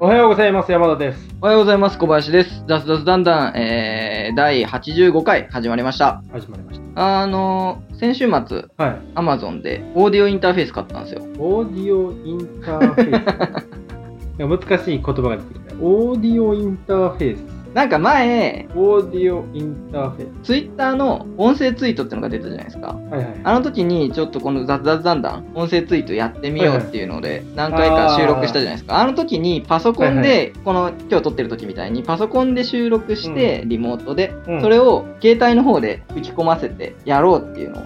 おはようございます、山田です。おはようございます、小林です。ダスダスダンダン、第85回始まりました。先週末、Amazon でオーディオインターフェース買ったんですよ。オーディオインターフェース難しい言葉が出てきた。オーディオインターフェース、なんか前、オーディオインターフェース、ツイッターの音声ツイートってのが出たじゃないですか。はいはい、あの時にちょっとこの雑談だんだん音声ツイートやってみようっていうので何回か収録したじゃないですか。あの時にパソコンで、この今日撮ってる時みたいにパソコンで収録してリモートで、それを携帯の方で吹き込ませてやろうっていうのを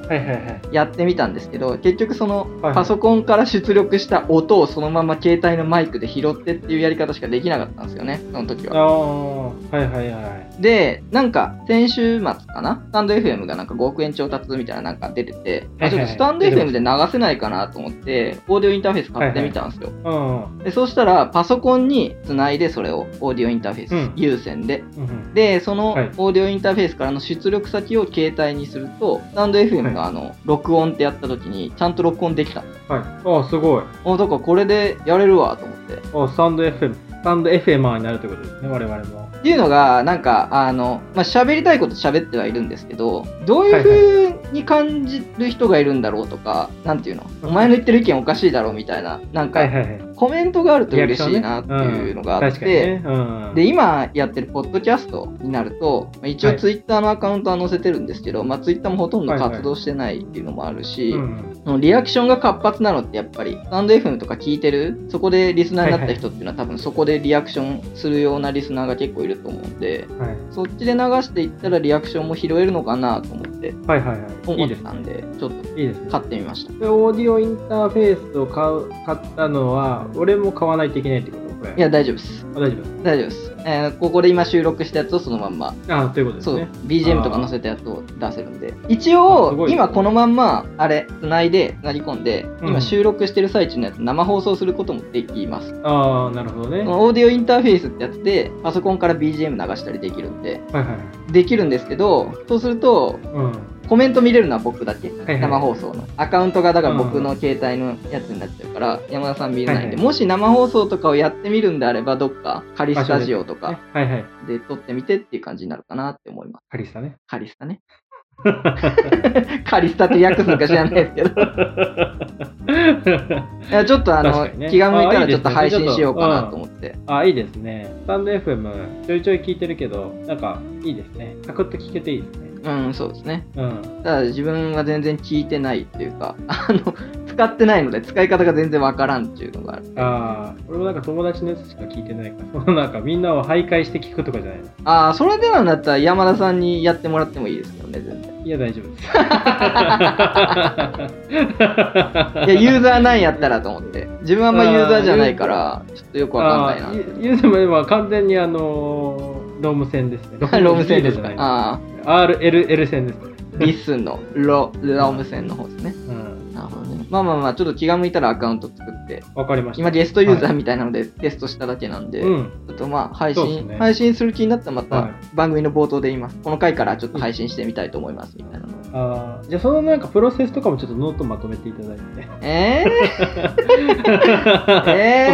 やってみたんですけど、結局そのパソコンから出力した音をそのまま携帯のマイクで拾ってっていうやり方しかできなかったんですよね、その時は。で、なんか先週末かな、スタンド FM がなんか5億円調達みたいななんか出てて、ちょっとスタンド FM で流せないかなと思ってオーディオインターフェース買ってみたんですよ。で、そうしたらパソコンにつないで、それをオーディオインターフェース有線で、でそのオーディオインターフェースからの出力先を携帯にすると、スタンド FM が録音ってやった時にちゃんと録音できた。あ、すごい。だからこれでやれるわと思って、スタンド FM になるということですね、我々も。っていうのが、なんか喋りたいこと喋ってはいるんですけど、どういう風に感じる人がいるんだろうとか、なんていうの、お前の言ってる意見おかしいだろうみたいな、なんか、コメントがあると嬉しいなっていうのがあって、で今やってるポッドキャストになると、一応ツイッターのアカウントは載せてるんですけど、ツイッターもほとんど活動してないっていうのもあるし、リアクションが活発なのってやっぱりスタンド FM とか聞いてる、そこでリスナーになった人っていうのは、多分そこでリアクションするようなリスナーが結構いると思うんで、そっちで流していったらリアクションも拾えるのかなと思って思ってたんで、ちょっと買ってみました。オーディオインターフェースを買ったのは、俺も買わないといけないってこと？これ、いや大丈夫です。大丈夫です、ここで今収録したやつをそのまんま、ということですね。そう、 BGM とか載せたやつを出せるんで、一応今このまんまあれつなぎ込んで、今収録してる最中のやつ生放送することもできます。なるほどね。オーディオインターフェースってやつでパソコンから BGM 流したりできるんで、できるんですけど、そうすると、コメント見れるのは僕だけ、生放送のアカウントがだから僕の携帯のやつになっちゃうから、山田さん見れないんで、もし生放送とかをやってみるんであれば、どっか仮スタジオとかで撮ってみてっていう感じになるかなって思います。仮スタね仮スタって訳すのか知らないですけどいや、ちょっと気が向いたらちょっと配信しようかなと思って。いいですね。スタンド FM ちょいちょい聞いてるけど、なんかいいですね、サクッと聞けていいですね。そうですね。ただ自分が全然聞いてないっていうか、使ってないので使い方が全然わからんっていうのがある。俺もなんか友達のやつしか聞いてないから、なんかみんなを徘徊して聞くとかじゃないの？それではなったら山田さんにやってもらってもいいですけどね、全然。いや大丈夫ですいや、ユーザーなんやったらと思って、自分はあんまユーザーじゃないからちょっとよくわかんないな。ユーザーも今完全にローム線ですね。ローム線ですか。RLL 線ですね。リスのローム線の方ですね。なるほどね。まあちょっと気が向いたらアカウント作って。わかりました。今ゲストユーザーみたいなのでテストしただけなんで、ちょっと配信する気になったら、また番組の冒頭で言います。この回からちょっと配信してみたいと思いますみたいなの。じゃあそのなんかプロセスとかもちょっとノートまとめていただいて。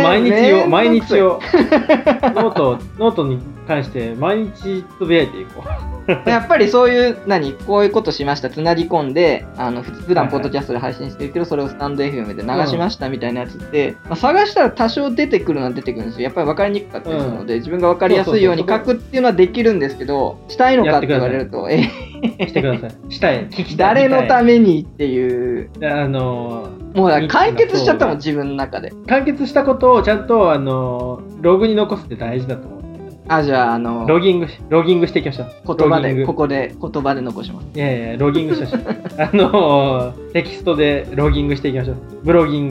毎日をノートに関して毎日つぶやいていこうやっぱりそういうこういうことしました、つなぎ込んで普段ポッドキャストで配信してるけど、それをスタンド FM で流しましたみたいなやつって、探したら多少出てくるのは出てくるんですよ。やっぱり分かりにくかったりするので、自分が分かりやすいように書くっていうのはできるんですけど、したいのかって言われるとしてください。したい。誰のためにっていう。もうだ解決しちゃったもん、自分の中で。解決したことをちゃんとログに残すって大事だと思う。じゃあロギングしていきましょう。言葉で残します。いやいや、ロギングしましょうテキストでロギングしていきましょう。ブロギン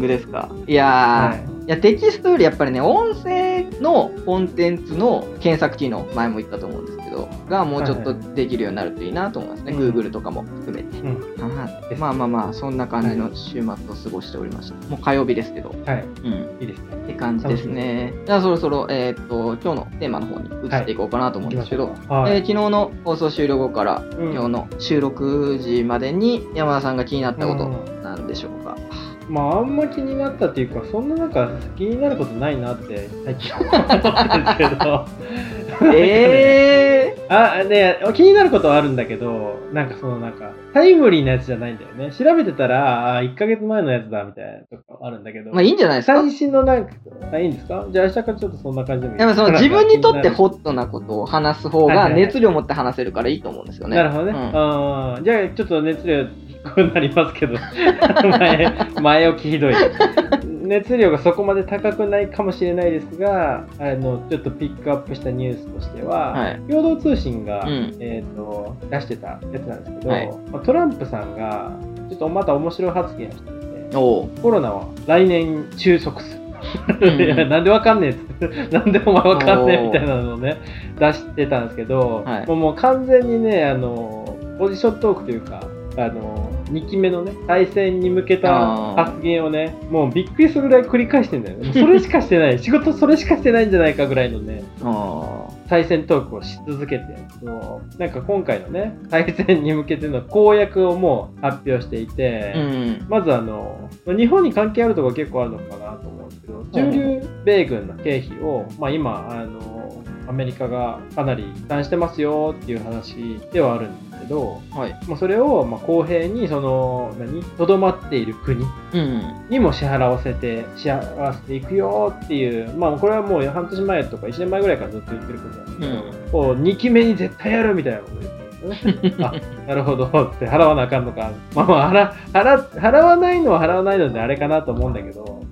グですか。いやテキストよりやっぱりね、音声のコンテンツの検索機能、前も言ったと思うんですけど、がもうちょっとできるようになるといいなと思いますね。Google とかも含めて。まあそんな感じの週末を過ごしておりました。もう火曜日ですけど。いいですね。って感じですね。じゃあそろそろ今日のテーマの方に移っていこうかなと思うんですけど、昨日の放送終了後から今日の収録時までに山田さんが気になったことなんでしょうか。まああんま気になったっていうか、そんななんか気になることないなって最近思ってるけどあね、気になることはあるんだけど、なんかそのなんかタイムリーなやつじゃないんだよね。調べてたら1ヶ月前のやつだみたいなとかあるんだけど、まあいいんじゃないですか。最新のなんかいいんですか。じゃあ明日からちょっとそんな感じでもいい。でもその自分にとってホットなことを話す方が熱量を持って話せるからいいと思うんですよね。なるほどね。うん、じゃあちょっと熱量こうなりますけど前置きひどい熱量がそこまで高くないかもしれないですが、ちょっとピックアップしたニュースとしては、はい、共同通信が、出してたやつなんですけど、はい、トランプさんがちょっとまた面白い発言をしてて、コロナは来年収束するなんでわかんねえっつってなんでお前わかんねえみたいなのをね出してたんですけど、はい、もう完全にねポジショントークというか2期目のね対戦に向けた発言をね、もうびっくりするぐらい繰り返してんだよね。それしかしてない仕事それしかしてないんじゃないかぐらいのね対戦トークをし続けて、なんか今回のね対戦に向けての公約をもう発表していて、まず日本に関係あるところ結構あるのかなと思うんですけど、駐留米軍の経費を、まあ、今アメリカがかなり負担してますよっていう話ではあるんですけど、まあ、それをまあ公平にとどまっている国にも支払わせていくよっていう、まあ、これはもう半年前とか1年前ぐらいからずっと言ってることなんですけど、こう2期目に絶対やるみたいなことですあ、なるほどって払わなあかんのか、まあまあ払わないのは払わないのであれかなと思うんだけど、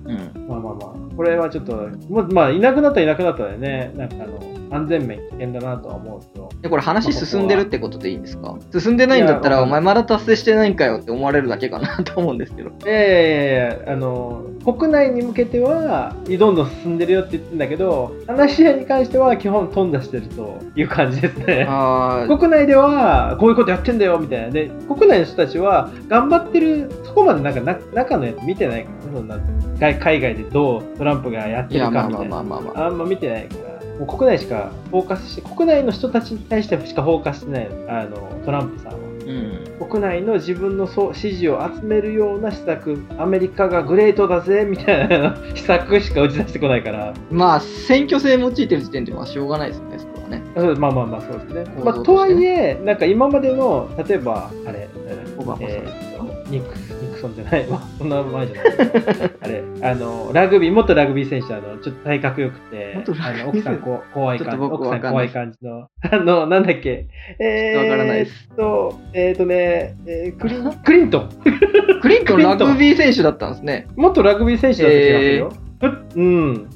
まあまあまあこれはちょっとまあいなくなったらいなくなったでね、なんか安全面危険だなとは思うと。でこれ話進んでるってことでいいんですか。進んでないんだったらお前まだ達成してないんかよって思われるだけかなと思うんですけど。いや国内に向けてはどんどん進んでるよって言ってるんだけど、話し合いに関しては基本頓挫してるという感じですね。国内ではこういうことやってんだよみたいなで、国内の人たちは頑張ってる、そこまでなんか中のやつ見てないから、そんな海外でどうトランプがやってるかみたいなあんま見てないから、もう国内しかフォーカスして、国内の人たちに対してしかフォーカスしてないトランプさんは、国内の自分の支持を集めるような施策、アメリカがグレートだぜみたいな施策しか打ち出してこないから、まあ選挙制用いてる時点ではしょうがないですね、そこはね。まあまあまあそうですね。まあ、とはいえなんか今までの例えばあれオバマさん、ニクソンじゃないわ、そんな前じゃないあれ元ラグビー選手ちょっと体格良くて奥さん怖い感じのなんだっけ、クリントンラグビー選手だったんですね。元ラグビー選手だったんですよ。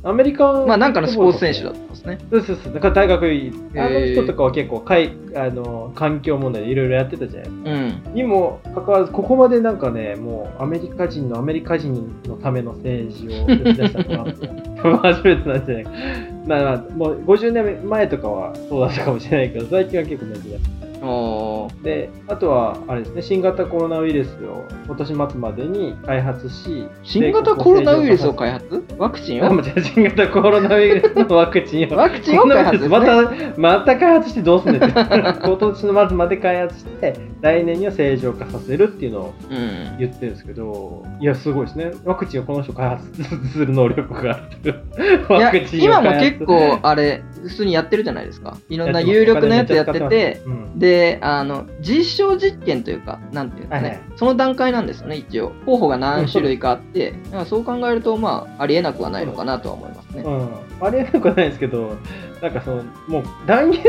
アメリカ、まあなんかのスポーツ選手だったんですね。そうだから大学いい、人とかは結構環境問題でいろいろやってたじゃないですか、にもかかわらずここまでなんかね、もうアメリカ人のための政治を打ち出したのは初めてなんじゃないかまあもう50年前とかはそうだったかもしれないけど、最近は結構ねで、あとはあれですね、新型コロナウイルスを今年末までに開発し、新型コロナウイルスを開発？ワクチンを？新型コロナウイルスのワクチンを開発、ね、また開発してどうすんねんって今年の末まで開発して来年には正常化させるっていうのを言ってるんですけど、いやすごいですね、ワクチンをこの人開発する能力があるワクチンを開発、いや今も結構あれ普通にやってるじゃないですか、いろんな有力なやつやってて、で実証実験というかなんていうかね、その段階なんですよね。一応候補が何種類かあって、そう考えるとまあありえなくはないのかなとは思いますね。ありえなくはないですけど、なんかもう断言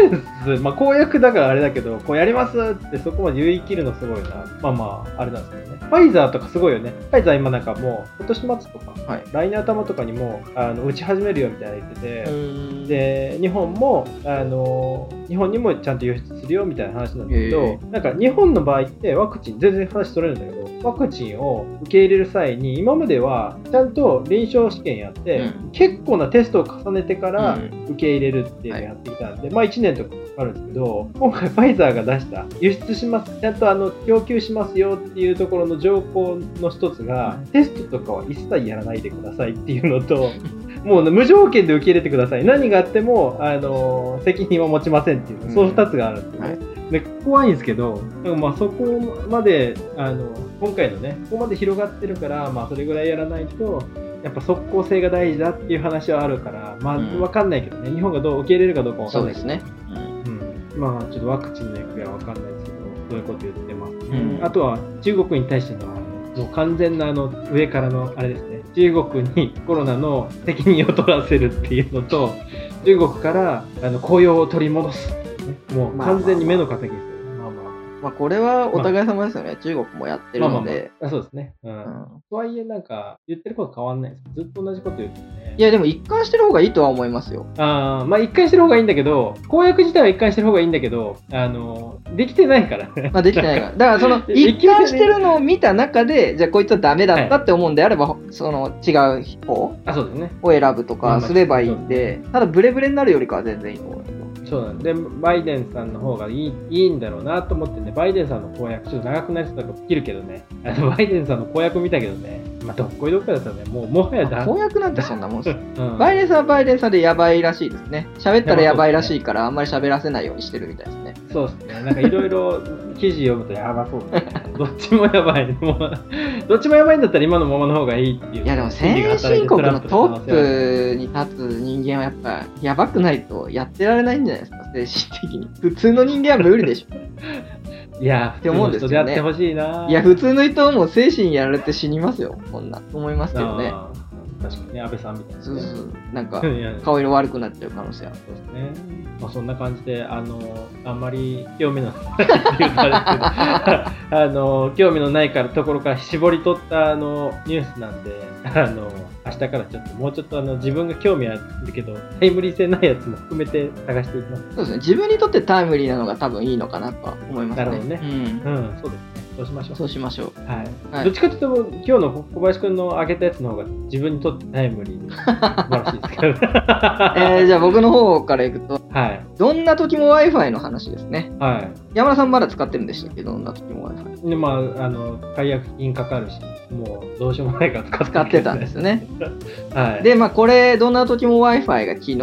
する、まあ、公約だからあれだけど、こうやりますってそこまで言い切るのすごいな。まあまああれなんですけどね。ファイザーとかすごいよね。ファイザー今なんかもう今年末とか、来年頭とかにも打ち始めるよみたいな言ってて、で日本にもちゃんと輸出するよみたいな話なんだけど、なんか日本の場合ってワクチン全然話取れるんだけど、ワクチンを受け入れる際に今まではちゃんと臨床試験やって、結構なテストを重ねてから受け入れるっていうのをやってきたんで、まあ1年とかあるんですけど、今回ファイザーが出した輸出します、ちゃんと供給しますよっていうところの条項の一つが、テストとかは一切やらないでくださいっていうのともう無条件で受け入れてください、何があっても責任は持ちませんっていう、その2つがあるんですね、はい、で怖いんですけど、でもまあそこまで今回のねここまで広がってるから、まあ、それぐらいやらないとやっぱ即効性が大事だっていう話はあるから、まあ、分かんないけどね、日本がどう受け入れるかどうか分かんないけど、そうですね、うん、まあちょっとワクチンの行方は分かんないですけど、そういうこと言ってます、うん、あとは中国に対してのもう完全な上からのあれですね、中国にコロナの責任を取らせるっていうのと、中国から雇用を取り戻す、もう完全に目の敵ですよ、まあ、これはお互い様ですよね、まあ、中国もやってるので、まあまあまあ、そうですね、うんうん、とはいえなんか言ってること変わんないです、ずっと同じこと言ってね、いやでも一貫してる方がいいとは思いますよ、あ、まあ一貫してる方がいいんだけど、公約自体は一貫してる方がいいんだけど、できてないからね、まあできてないからだからその一貫してるのを見た中でじゃあこいつはダメだったって思うんであれば、はい、その違う方を選ぶとかすればいいんで、ただブレブレになるよりかは全然いいと思います。そうなんで、バイデンさんの方がいいんだろうなと思ってね、バイデンさんの公約、ちょっと長くなりそうだから切るけどね、バイデンさんの公約見たけどね、まあ、どっこいどっこいだったらね、もはやだ。公約なんてそんなもんです、うん、バイデンさんはバイデンさんでやばいらしいですね。喋ったらやばいらしいから、あんまり喋らせないようにしてるみたいですね。そうですね。なんかいろいろ記事読むとやばそうですね。どっちもやばい。もうどっちもやばいんだったら今のままの方がいいっていう。いやでも先進国のトップに立つ人間はやっぱやばくないとやってられないんじゃないですか、精神的に。普通の人間は無理でしょ。いやって思うんですよね。いや普通の人も精神やられて死にますよ、こんな思いますけどね。確かにね、安倍さんみたいな、ね、そうそうなんか顔色悪くなっちゃう可能性ある。そうですね。まあ、そんな感じであんまり興味のない興味のないからところから絞り取ったニュースなんで、明日からちょっともうちょっと自分が興味あるけどタイムリー性ないやつも含めて探していきます。そうですね。自分にとってタイムリーなのが多分いいのかなとは思いますね。なるほどね。うん、うん、そうですね。そうしましょう。そうしましょう。はい。はい、どっちかというと今日の小林くんの上げたやつの方が自分にとってタイムリーで素晴らしいですから。じゃあ僕の方からいくと、はい。どんな時も Wi-Fi の話ですね。はい。山田さんまだ使ってるんでしたっけ？どんな時も Wi-Fi。でまあ解約金かかるし、もうどうしようもないから使ってたんですよね。はい。でまあこれどんな時も Wi-Fi が昨日、うん、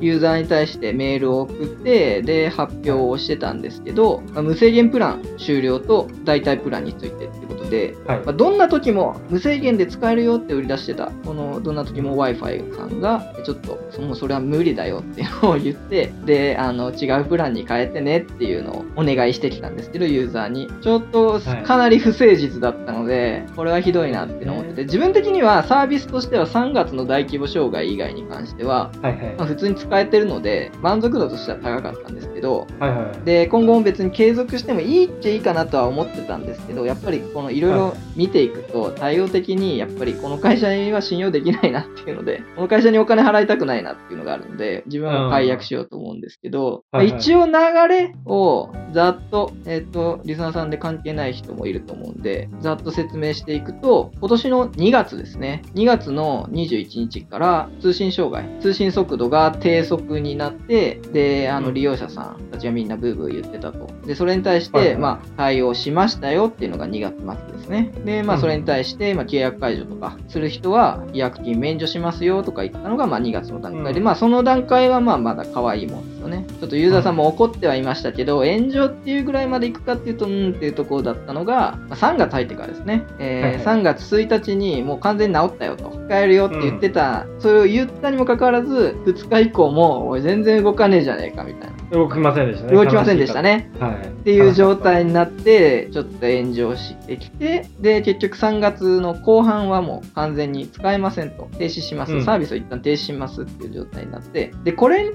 ユーザーに対してメールを送ってで発表をしてたんですけど、まあ、無制限プラン終了と代替プランについてってことで、はいまあ、どんな時も無制限で使えるよって売り出してたこのどんな時も Wi-Fi さんがちょっともうそれは無理だよっていうのを言ってで違うプランに変えてねっていうのをお願いしてきたんですけどユーザーにちょっとかなり不誠実だったのでこれはひどいなって思ってて自分的にはサービスとしては3月の大規模障害以外に関しては、はいはいまあ、普通に使えてるので満足度としては高かったんですけど、はいはい、で今後も別に継続してもいいっちゃいいかなとは思ってたんですけどやっぱりこのいろいろ見ていくと対応的にやっぱりこの会社には信用できないなっていうのでこの会社にお金払いたくないなっていうのがあるので自分は解約しようと思うんですけど、うんはいはい、一応流れをざっと、リスナーさんで関係ない人もいると思うんでざっと説明していくと今年の2月ですね2月の21日から通信障害通信速度が低速になってで利用者さんたちがみんなブーブー言ってたとでそれに対して、はいはいまあ、対応しましたよっていうのが2月末ですねで、まあ、それに対して、まあ、契約解除とかする人は違約金免除しますよとか言ったのが、まあ、2月の段階で、うんまあ、その段階はまあまだ可愛いもんですよねちょっとユーザーさんも怒ってはいましたけど、うん、炎上っていうぐらいまでいくかっていうとうんっていうところだったのが、まあ、3月入ってからですね、3月1日にもう完全に治ったよと使えるよって言ってた、うん、それを言ったにもかかわらず2日以降もおい全然動かねえじゃねえかみたいな動きませんでしたね動きませんでしたね、はい、っていう状態になってちょっと炎上してきてで結局3月の後半はもう完全に使えませんと停止します、うん、サービスを一旦停止しますっていう状態になってでこれ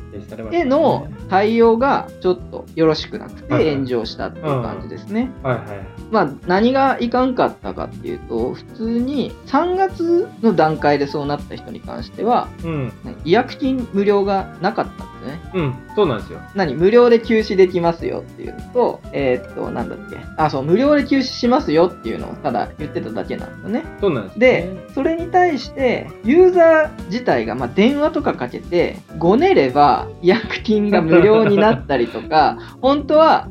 への対応がちょっとよろしくなくて炎上したっていう感じですね、はいはいはい、まあ何がいかんかったかっていうと普通に3月の段階でそうなった人に関しては、うん、違約金無料がなかったんですねうんそうなんですよ何無料で休止できますよっていうのとなんだっけあそう無料で休止しますよっていうのをただ言ってただけなんですよね。そうなんですね。でそれに対してユーザー自体が、まあ、電話とかかけてごねれば違約金が無料になったりとか本当は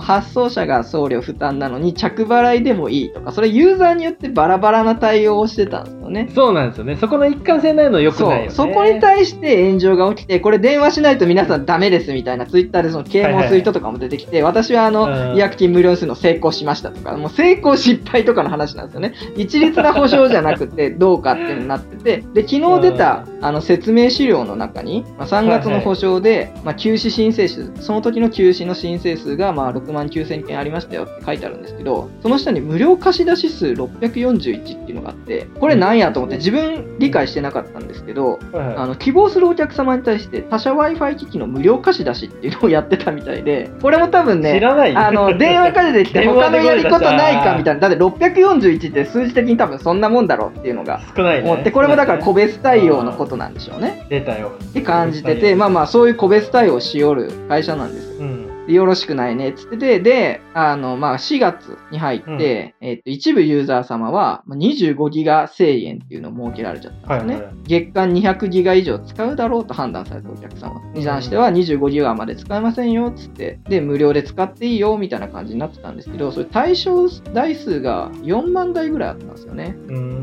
発送者が送料負担なのに着払いでもいいとかそれユーザーによってバラバラな対応をしてたんですよとね。そうなんですよね。そこの一貫性ないの良くないよね。そこに対して炎上が起きて、これ電話しないと皆さんダメですみたいなツイッターでその啓蒙ツイートとかも出てきて、はいはい、私は違約金無料にするの成功しましたとか、もう成功失敗とかの話なんですよね。一律な保証じゃなくてどうかっていうのになってて、で昨日出た説明資料の中に、3月の保証で、はいはい、休止申請数、その時の休止の申請数が69,000件ありましたよって書いてあるんですけど、その下に無料貸出数641っていうのがあって、これなんやと思って自分理解してなかったんですけど、はい、希望するお客様に対して他社 Wi-Fi 機器の無料貸出っていうのをやってたみたいで、これも多分ね、知らない電話かけてきて他のやり方ないかみたいな、だって641って数字的に多分そんなもんだろうっていうのが少ないね。でこれもだから個別対応のことなんでしょうね。出たよって感じてて、そういう個別対応しおる会社なんですよ、よろしくないねっつってて、で、4月に入って、一部ユーザー様は25ギガ1000円っていうのを設けられちゃったんですね。はいはい、月間200ギガ以上使うだろうと判断されたお客様に関しては25ギガまで使えませんよっつって、で、無料で使っていいよみたいな感じになってたんですけど、それ対象台数が4万台ぐらいあったんですよね。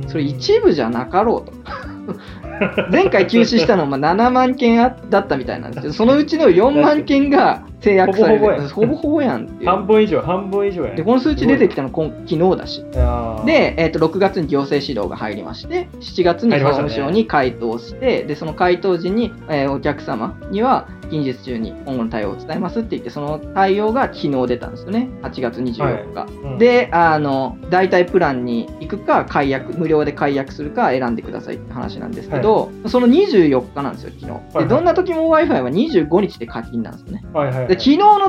それ一部じゃなかろうと。前回休止したのは7万件だったみたいなんですけど、そのうちの4万件が制約されてる。ほぼやんっていう。半分以上やん。でこの数値出てきたの昨日だし。で、6月に行政指導が入りまして、7月に総務省に回答して、でその回答時に、お客様には近日中に今後の対応を伝えますって言って、その対応が昨日出たんですよね。8月24日。はい、で、代替プランに行くか解約、無料で解約するか選んでくださいって話なんですけど、はい、その24日なんですよ昨日。はいはい、でどんな時も Wi-Fi は25日で課金なんですね。はいはいはい、で昨日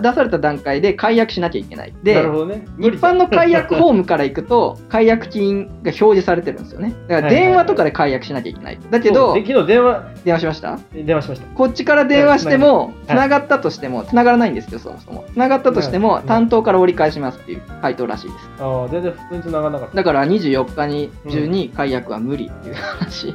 出された段階で解約しなきゃいけない。で、なるほどね、一般の解約フォームから行くと解約金が表示されてるんですよね。だから電話とかで解約しなきゃいけない。だけど、昨日電話しました？電話しました。こっちから電話しても繋がったとしても繋がらないんですよ、そもそも。繋がったとしても担当から折り返しますっていう回答らしいです。あ、全然普通に繋がらなかった。だから24日に中に解約は無理っていう話。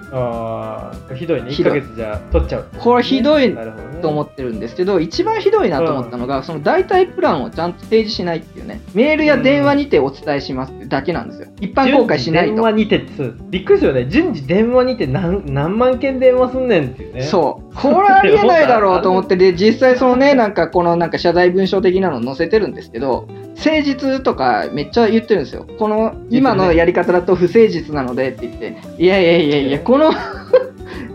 ひどいね。1ヶ月じゃ取っちゃう。これひどいと思ってるんですけど、一番ひどいなと思ったのが、その代替プランをちゃんと提示しないっていうね。メールや電話にてお伝えしますってだけなんですよ。一般公開しないと。電話にてってびっくりするよね。順次電話にて 何万件電話すんねんっていうね。そう。これはありえないだろうと思って、で実際そのね、この謝罪文書的なの載せてるんですけど、誠実とかめっちゃ言ってるんですよ。この今のやり方だと不誠実なのでって言って、いやこの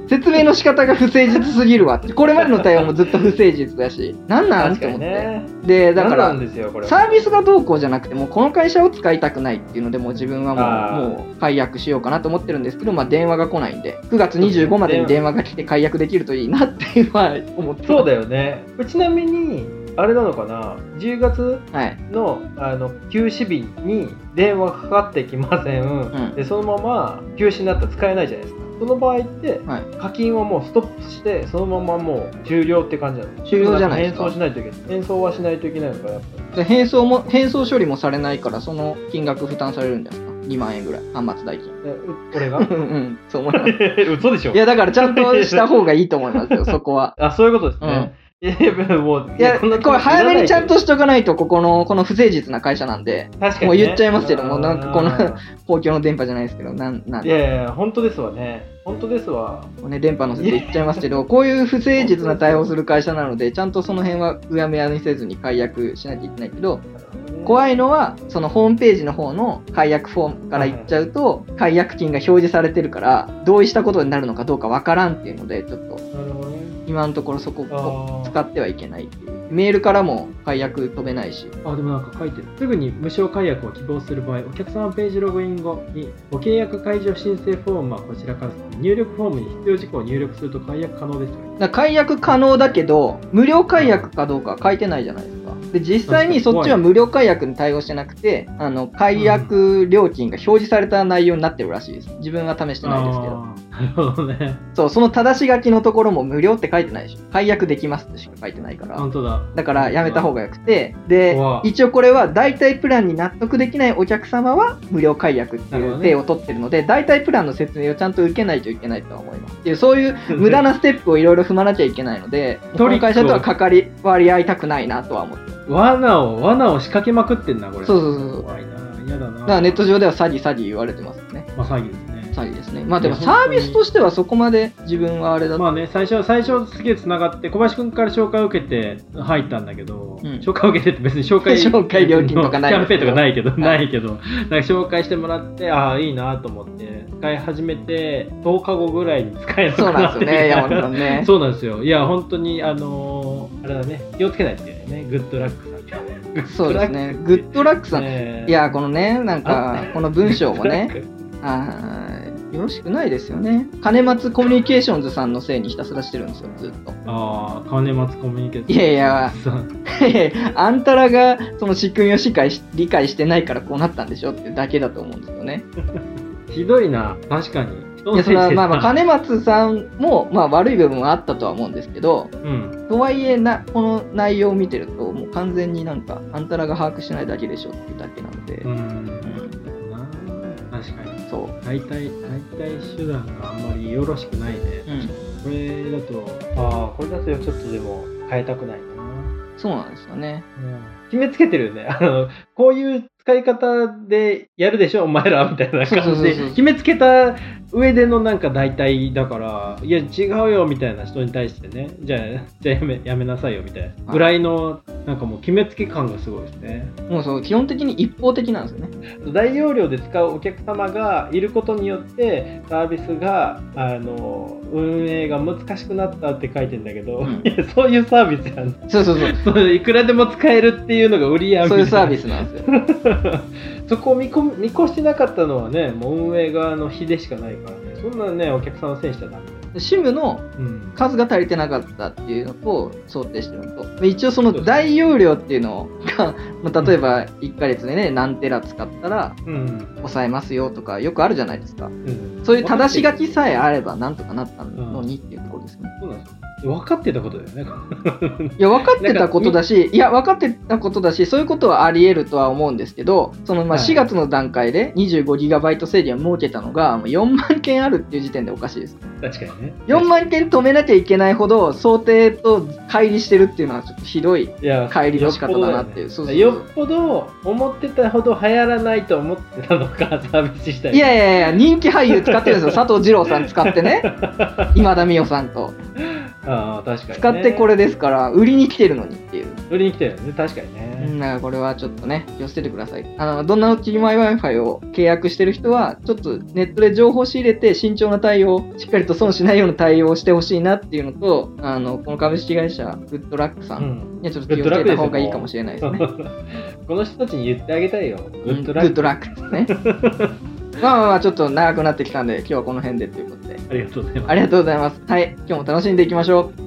説明の仕方が不誠実すぎるわって。これまでの対応もずっと不誠実だし、何なんと思って。でだからサービスがどうこうじゃなくて、もうこの会社を使いたくないっていうので、もう自分はもう解約しようかなと思ってるんですけど、電話が来ないんで、9月25までに電話が来て解約できるといいなっていうのは思って。そうだよね。ちなみにあれなのかな、10月 の、はい、休止日に電話かかってきません、でそのまま休止になったら使えないじゃないですか。その場合って、課金をもうストップして、そのままもう終了って感じなの。終了じゃないですか。返送はしないといけないのか、やっぱり。返送処理もされないから、その金額負担されるんじゃないですか。2万円ぐらい端末代金。俺がそう思います。嘘でしょ。いや、だからちゃんとした方がいいと思いますよ、そこは。あ、そういうことですね。これ早めにちゃんとしとかないと、この不誠実な会社なんで、確かにね、もう言っちゃいますけども、この公共の電波じゃないですけど、いやいや本当ですわね。本当ですわ。電波のせて言っちゃいますけど、こういう不誠実な対応する会社なので、ちゃんとその辺はうやむやにせずに解約しなきゃいけないけど、怖いのはそのホームページの方の解約フォームから行っちゃうと、解約金が表示されてるから同意したことになるのかどうかわからんっていうので、ちょっと今のところそこを使ってはいけないっていう。メールからも解約飛べないし。あ、でも書いてる。すぐに無償解約を希望する場合、お客様ページログイン後にご契約解除申請フォームはこちらから、入力フォームに必要事項を入力すると解約可能ですよね。解約可能だけど、無料解約かどうかは書いてないじゃないですか。で実際にそっちは無料解約に対応してなくて、解約料金が表示された内容になってるらしいです。自分は試してないですけど。なるほどね。そう、その正し書きのところも無料って書いてないでしょ。解約できますってしか書いてないから。本当だ。だからやめた方がよくて、で一応これは代替プランに納得できないお客様は無料解約っていう手を取ってるので、代替プランの説明をちゃんと受けないといけないとは思います。っていう、そういう無駄なステップをいろいろ踏まなきゃいけないので、この会社とは関わり合いたくないなとは思って。罠を仕掛けまくってんな、これ。そうそうそう。怖いな、嫌だな。からネット上では詐欺詐欺言われてますね。まあ詐欺ですね。詐欺ですね。まあでもサービスとしてはそこまで自分はあれだと。まあね、最初すげえつながって小林くんから紹介を受けて入ったんだけど、うん、紹介を受けてって別に紹介料金とかないキャンペーンとかないけど、なんか紹介してもらってああいいなと思って使い始めて10日後ぐらいに使えるのかなっていう。そうなんですよね、山田さんね。そうなんですよ。いや本当にあれだね、気をつけないっていうね、グッドラックさん。そうですね、グッドラックさん、いやこのねなんかこの文章もねよろしくないですよね。金松コミュニケーションズさんのせいにひたすらしてるんですよ、ずっと。ああ、金松コミュニケーションズさん。いやあんたらがその仕組みを理解してないからこうなったんでしょってだけだと思うんですよね。ひどいな、確かに。いやそれはまあまあ金松さんもまあ悪い部分はあったとは思うんですけど、うん、とはいえこの内容を見てるともう完全になんかあんたらが把握してないだけでしょってだけなので、確かにそう代替手段があんまりよろしくないね、うん、これだとちょっとでも変えたくないな。そうなんですよね、うん、決めつけてるよね、こういう使い方でやるでしょお前らみたいな感じで決めつけた上でのなんか代替だから、いや違うよみたいな人に対してね、じゃあやめなさいよみたいなぐらいのなんかもう決めつけ感がすごいですね。もうそう基本的に一方的なんですよね。大容量で使うお客様がいることによってサービスが運営が難しくなったって書いてんだけど、うん、いやそういうサービスやん、ね、そういくらでも使えるっていうのが売りやん、そういうサービスなんですよ。そこを見越してなかったのはね、もう運営側の非でしかないからね。そんなねお客さんのせいにしちゃダメだよ。SIM の数が足りてなかったっていうのと想定してるのと、一応その大容量っていうのが例えば1ヶ月でね何テラ使ったら抑えますよとかよくあるじゃないですか、うん、そういう正し書きさえあればなんとかなったのにっていうところですね、うん、そうなんですよ。分かってたことだよね。いや分かってたことだしそういうことはあり得るとは思うんですけど、その4月の段階で 25GB 制限を設けたのが4万件あるっていう時点でおかしいです。確かにね。4万件止めなきゃいけないほど想定と乖離してるっていうのはちょっとひどい乖離の仕方だなっていう。よっぽど思ってたほど流行らないと思ってたのかサービスしたい。いや人気俳優使ってるんですよ。佐藤二朗さん使ってね、今田美桜さんと。ああ確かにね、使ってこれですから売りに来てるのにっていう、売りに来てるよね、確かにね。だからこれはちょっとね気をつけてください。どんなうちにマイ Wi-Fi を契約してる人はちょっとネットで情報を仕入れて慎重な対応、しっかりと損しないような対応をしてほしいなっていうのと、この株式会社グッドラックさんに、うん、ちょっと気をつけた方がいいかもしれないですね。この人たちに言ってあげたいよ、グッドラック、グッドラックですね。まあちょっと長くなってきたんで今日はこの辺でということで、ありがとうございます。はい、今日も楽しんでいきましょう。